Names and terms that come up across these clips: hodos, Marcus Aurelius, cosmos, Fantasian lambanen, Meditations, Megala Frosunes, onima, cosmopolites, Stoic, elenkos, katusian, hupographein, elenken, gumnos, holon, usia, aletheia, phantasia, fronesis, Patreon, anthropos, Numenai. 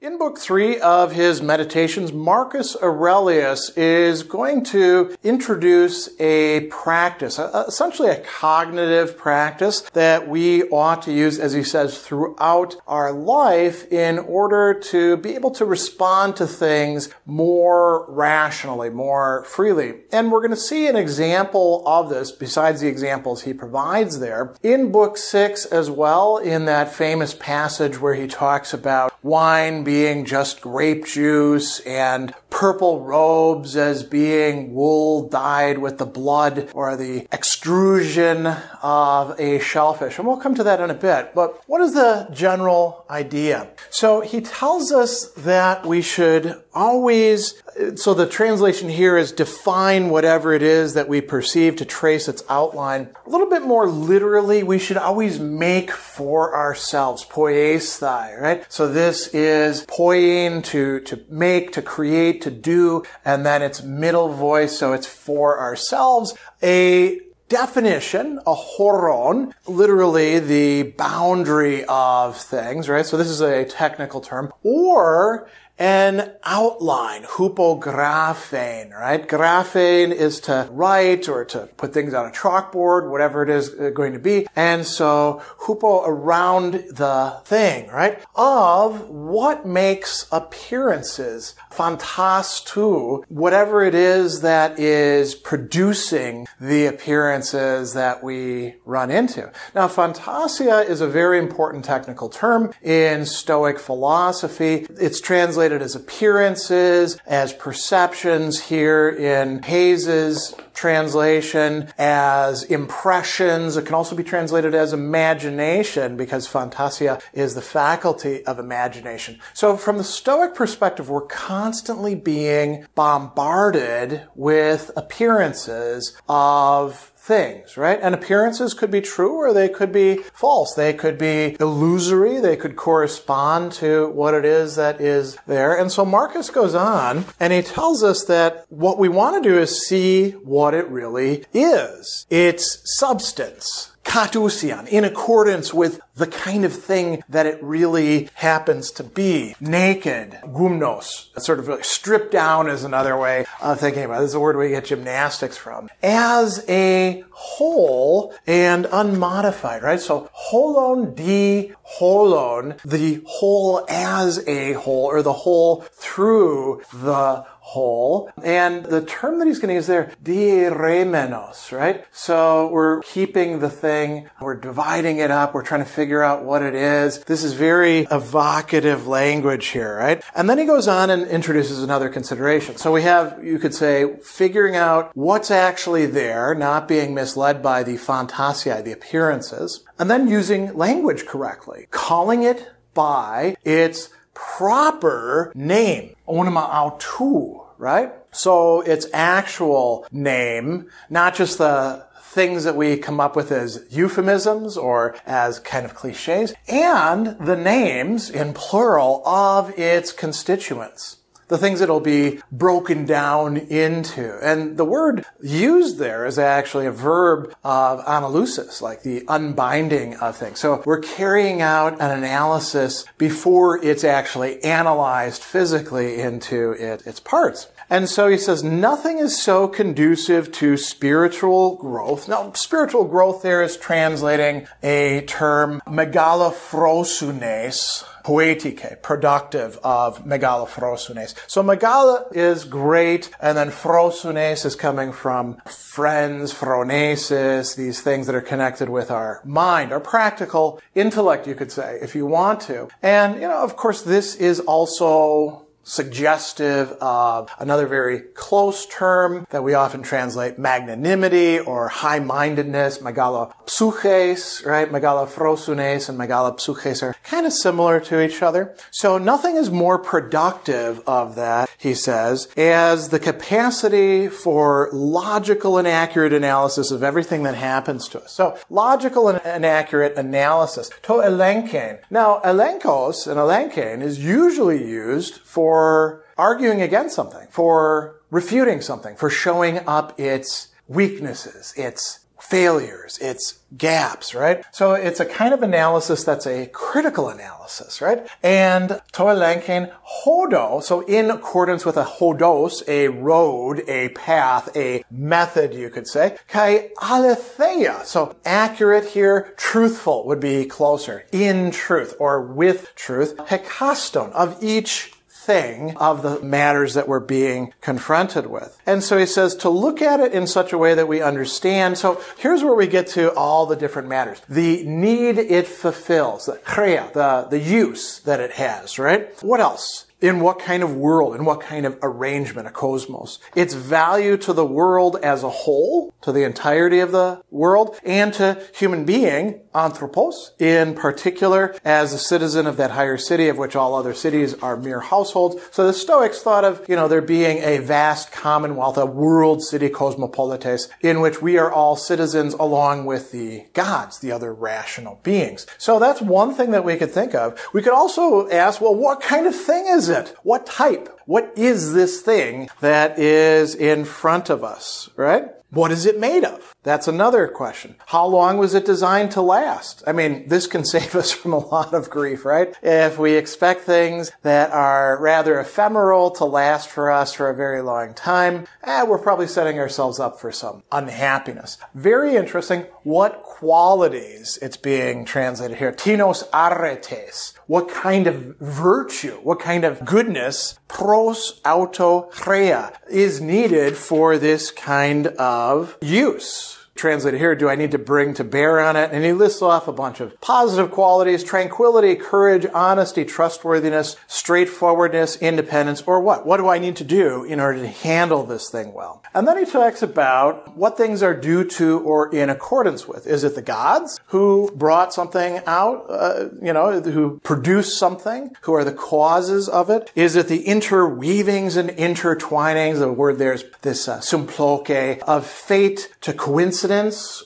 In Book 3 of his Meditations, Marcus Aurelius is going to introduce a practice, essentially a cognitive practice that we ought to use, as he says, throughout our life in order to be able to respond to things more rationally, more freely. And we're going to see an example of this, besides the examples he provides there, in Book 6 as well, in that famous passage where he talks about wine being just grape juice and purple robes as being wool dyed with the blood or the extrusion of a shellfish. And we'll come to that in a bit. But what is the general idea? So he tells us that we should always, so the translation here is define whatever it is that we perceive to trace its outline. A little bit more literally, we should always make for ourselves, poiesthai, right? So this is poiein, to make, to create, to do, and then it's middle voice, so it's for ourselves. A definition, a holon, literally the boundary of things, right? So this is a technical term. Or an outline, hupographein, right? Graphein is to write or to put things on a chalkboard, whatever it is going to be. And so hupo, around the thing, right? Of what makes appearances, fantastu, whatever it is that is producing the appearances that we run into. Now, phantasia is a very important technical term in Stoic philosophy. It's translated as appearances, as perceptions here in Hayes's translation, as impressions. It can also be translated as imagination, because phantasia is the faculty of imagination. So from the Stoic perspective, we're constantly being bombarded with appearances of things, right? And appearances could be true or they could be false. They could be illusory. They could correspond to what it is that is there. And so Marcus goes on and he tells us that what we want to do is see what it really is. Its substance, katusian, in accordance with the kind of thing that it really happens to be. Naked, gumnos, sort of really stripped down is another way of thinking about it. This is a word we get gymnastics from. As a whole and unmodified, right? So holon di holon, the whole as a whole, or the whole through the whole. And the term that he's going to use there, di remenos, right? So we're keeping the thing, we're dividing it up, we're trying to figure out what it is. This is very evocative language here, right? And then he goes on and introduces another consideration. So we have, you could say, figuring out what's actually there, not being misled by the fantasiae, the appearances, and then using language correctly, calling it by its proper name, onima autu, right? So its actual name, not just the things that we come up with as euphemisms or as kind of cliches, and the names, in plural, of its constituents, the things that it'll be broken down into. And the word used there is actually a verb of analysis, like the unbinding of things. So we're carrying out an analysis before it's actually analyzed physically into its parts. And so he says, nothing is so conducive to spiritual growth. Now, spiritual growth there is translating a term, Megala Frosunes, poetike, productive of Megala Frosunes. So Megala is great, and then Frosunes is coming from friends, fronesis, these things that are connected with our mind, our practical intellect, you could say, if you want to. And, you know, of course, this is also suggestive of another very close term that we often translate magnanimity or high-mindedness, Megalopsycheis, right? Megala Frosunes and Megalopsycheis are kind of similar to each other. So nothing is more productive of that, he says, as the capacity for logical and accurate analysis of everything that happens to us. So logical and accurate analysis. To elenken. Now, elenkos and elenken is usually used for arguing against something, for refuting something, for showing up its weaknesses, its failures, its gaps, right? So it's a kind of analysis that's a critical analysis, right? And to elenken hodo, so in accordance with a hodos, a road, a path, a method, you could say, kai aletheia, so accurate here, truthful would be closer, in truth or with truth, hekaston, of each thing, of the matters that we're being confronted with. And so he says to look at it in such a way that we understand. So here's where we get to all the different matters. The need it fulfills, the kriya, the use that it has, right? What else? In what kind of world, in what kind of arrangement, a cosmos. Its value to the world as a whole, to the entirety of the world, and to human being, anthropos, in particular, as a citizen of that higher city of which all other cities are mere households. So the Stoics thought of, you know, there being a vast commonwealth, a world city, cosmopolites, in which we are all citizens along with the gods, the other rational beings. So that's one thing that we could think of. We could also ask, well, what kind of thing is it? What type? What is this thing that is in front of us, right? What is it made of? That's another question. How long was it designed to last? I mean, this can save us from a lot of grief, right? If we expect things that are rather ephemeral to last for us for a very long time, we're probably setting ourselves up for some unhappiness. Very interesting. What qualities it's being translated here. Tinos arretes. What kind of virtue, what kind of goodness, pros auto chrea, is needed for this kind of use? Translated here, do I need to bring to bear on it? And he lists off a bunch of positive qualities, tranquility, courage, honesty, trustworthiness, straightforwardness, independence, or what? What do I need to do in order to handle this thing well? And then he talks about what things are due to or in accordance with. Is it the gods who brought something out, who produced something, who are the causes of it? Is it the interweavings and intertwinings? The word there is this simploke, of fate to coincidence,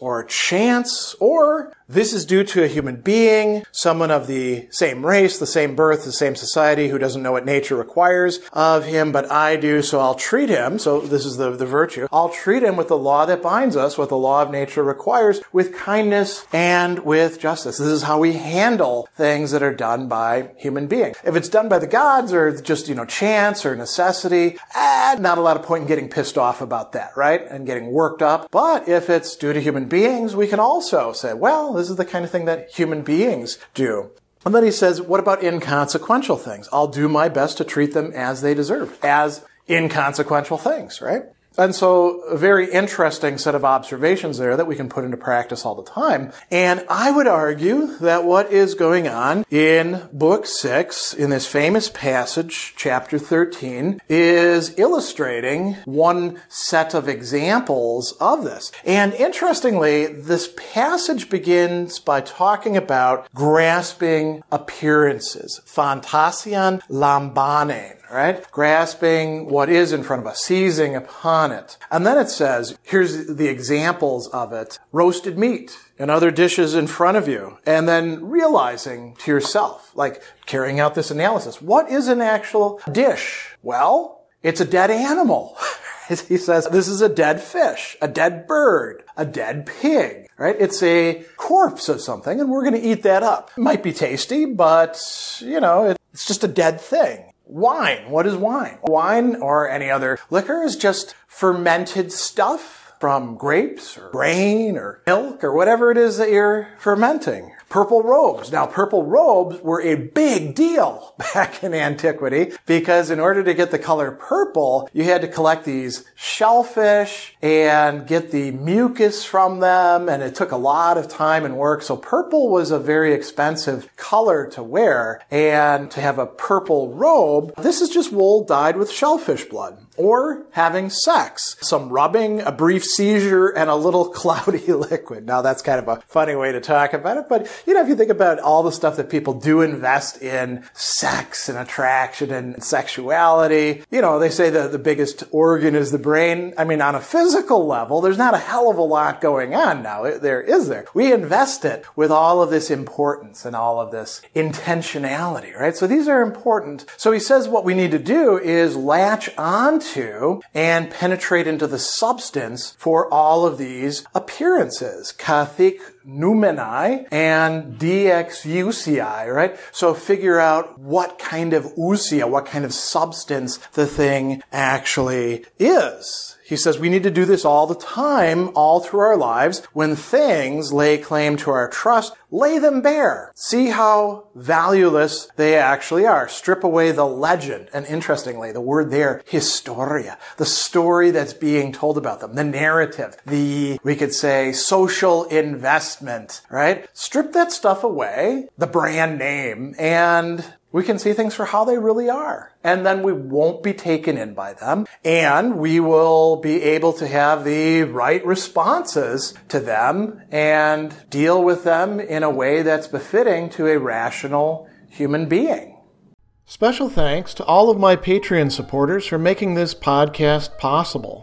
or chance, or this is due to a human being, someone of the same race, the same birth, the same society, who doesn't know what nature requires of him, but I do, so I'll treat him, so this is the virtue, I'll treat him with the law that binds us, what the law of nature requires, with kindness and with justice. This is how we handle things that are done by human beings. If it's done by the gods, or just, chance or necessity, not a lot of point in getting pissed off about that, right? And getting worked up. But if it's due to human beings, we can also say, well, this is the kind of thing that human beings do. And then he says, what about inconsequential things? I'll do my best to treat them as they deserve, as inconsequential things, right? And so a very interesting set of observations there that we can put into practice all the time. And I would argue that what is going on in Book 6, in this famous passage, chapter 13, is illustrating one set of examples of this. And interestingly, this passage begins by talking about grasping appearances, Fantasian lambanen, right? Grasping what is in front of us, seizing upon it. And then it says, here's the examples of it. Roasted meat and other dishes in front of you. And then realizing to yourself, like carrying out this analysis, what is an actual dish? Well, it's a dead animal. He says, this is a dead fish, a dead bird, a dead pig, right? It's a corpse of something, and we're going to eat that up. It might be tasty, but, it's just a dead thing. Wine. What is wine? Wine or any other liquor is just fermented stuff from grapes or grain or milk or whatever it is that you're fermenting. Purple robes. Now, purple robes were a big deal back in antiquity because in order to get the color purple, you had to collect these shellfish and get the mucus from them, and it took a lot of time and work. So purple was a very expensive color to wear, and to have a purple robe, this is just wool dyed with shellfish blood. Or having sex. Some rubbing, a brief seizure, and a little cloudy liquid. Now that's kind of a funny way to talk about it, but you know, if you think about all the stuff that people do invest in, sex and attraction and sexuality, you know, they say that the biggest organ is the brain. I mean, on a physical level, there's not a hell of a lot going on now. There is. We invest it with all of this importance and all of this intentionality, right? So these are important. So he says what we need to do is latch onto and penetrate into the substance for all of these appearances. Kathik Numenai and DX UCI, right? So figure out what kind of usia, what kind of substance the thing actually is. He says we need to do this all the time, all through our lives. When things lay claim to our trust, lay them bare. See how valueless they actually are. Strip away the legend. And interestingly, the word there, historia, the story that's being told about them, the narrative, the, we could say, social investment, right? Strip that stuff away, the brand name, and we can see things for how they really are. And then we won't be taken in by them. And we will be able to have the right responses to them and deal with them in a way that's befitting to a rational human being. Special thanks to all of my Patreon supporters for making this podcast possible.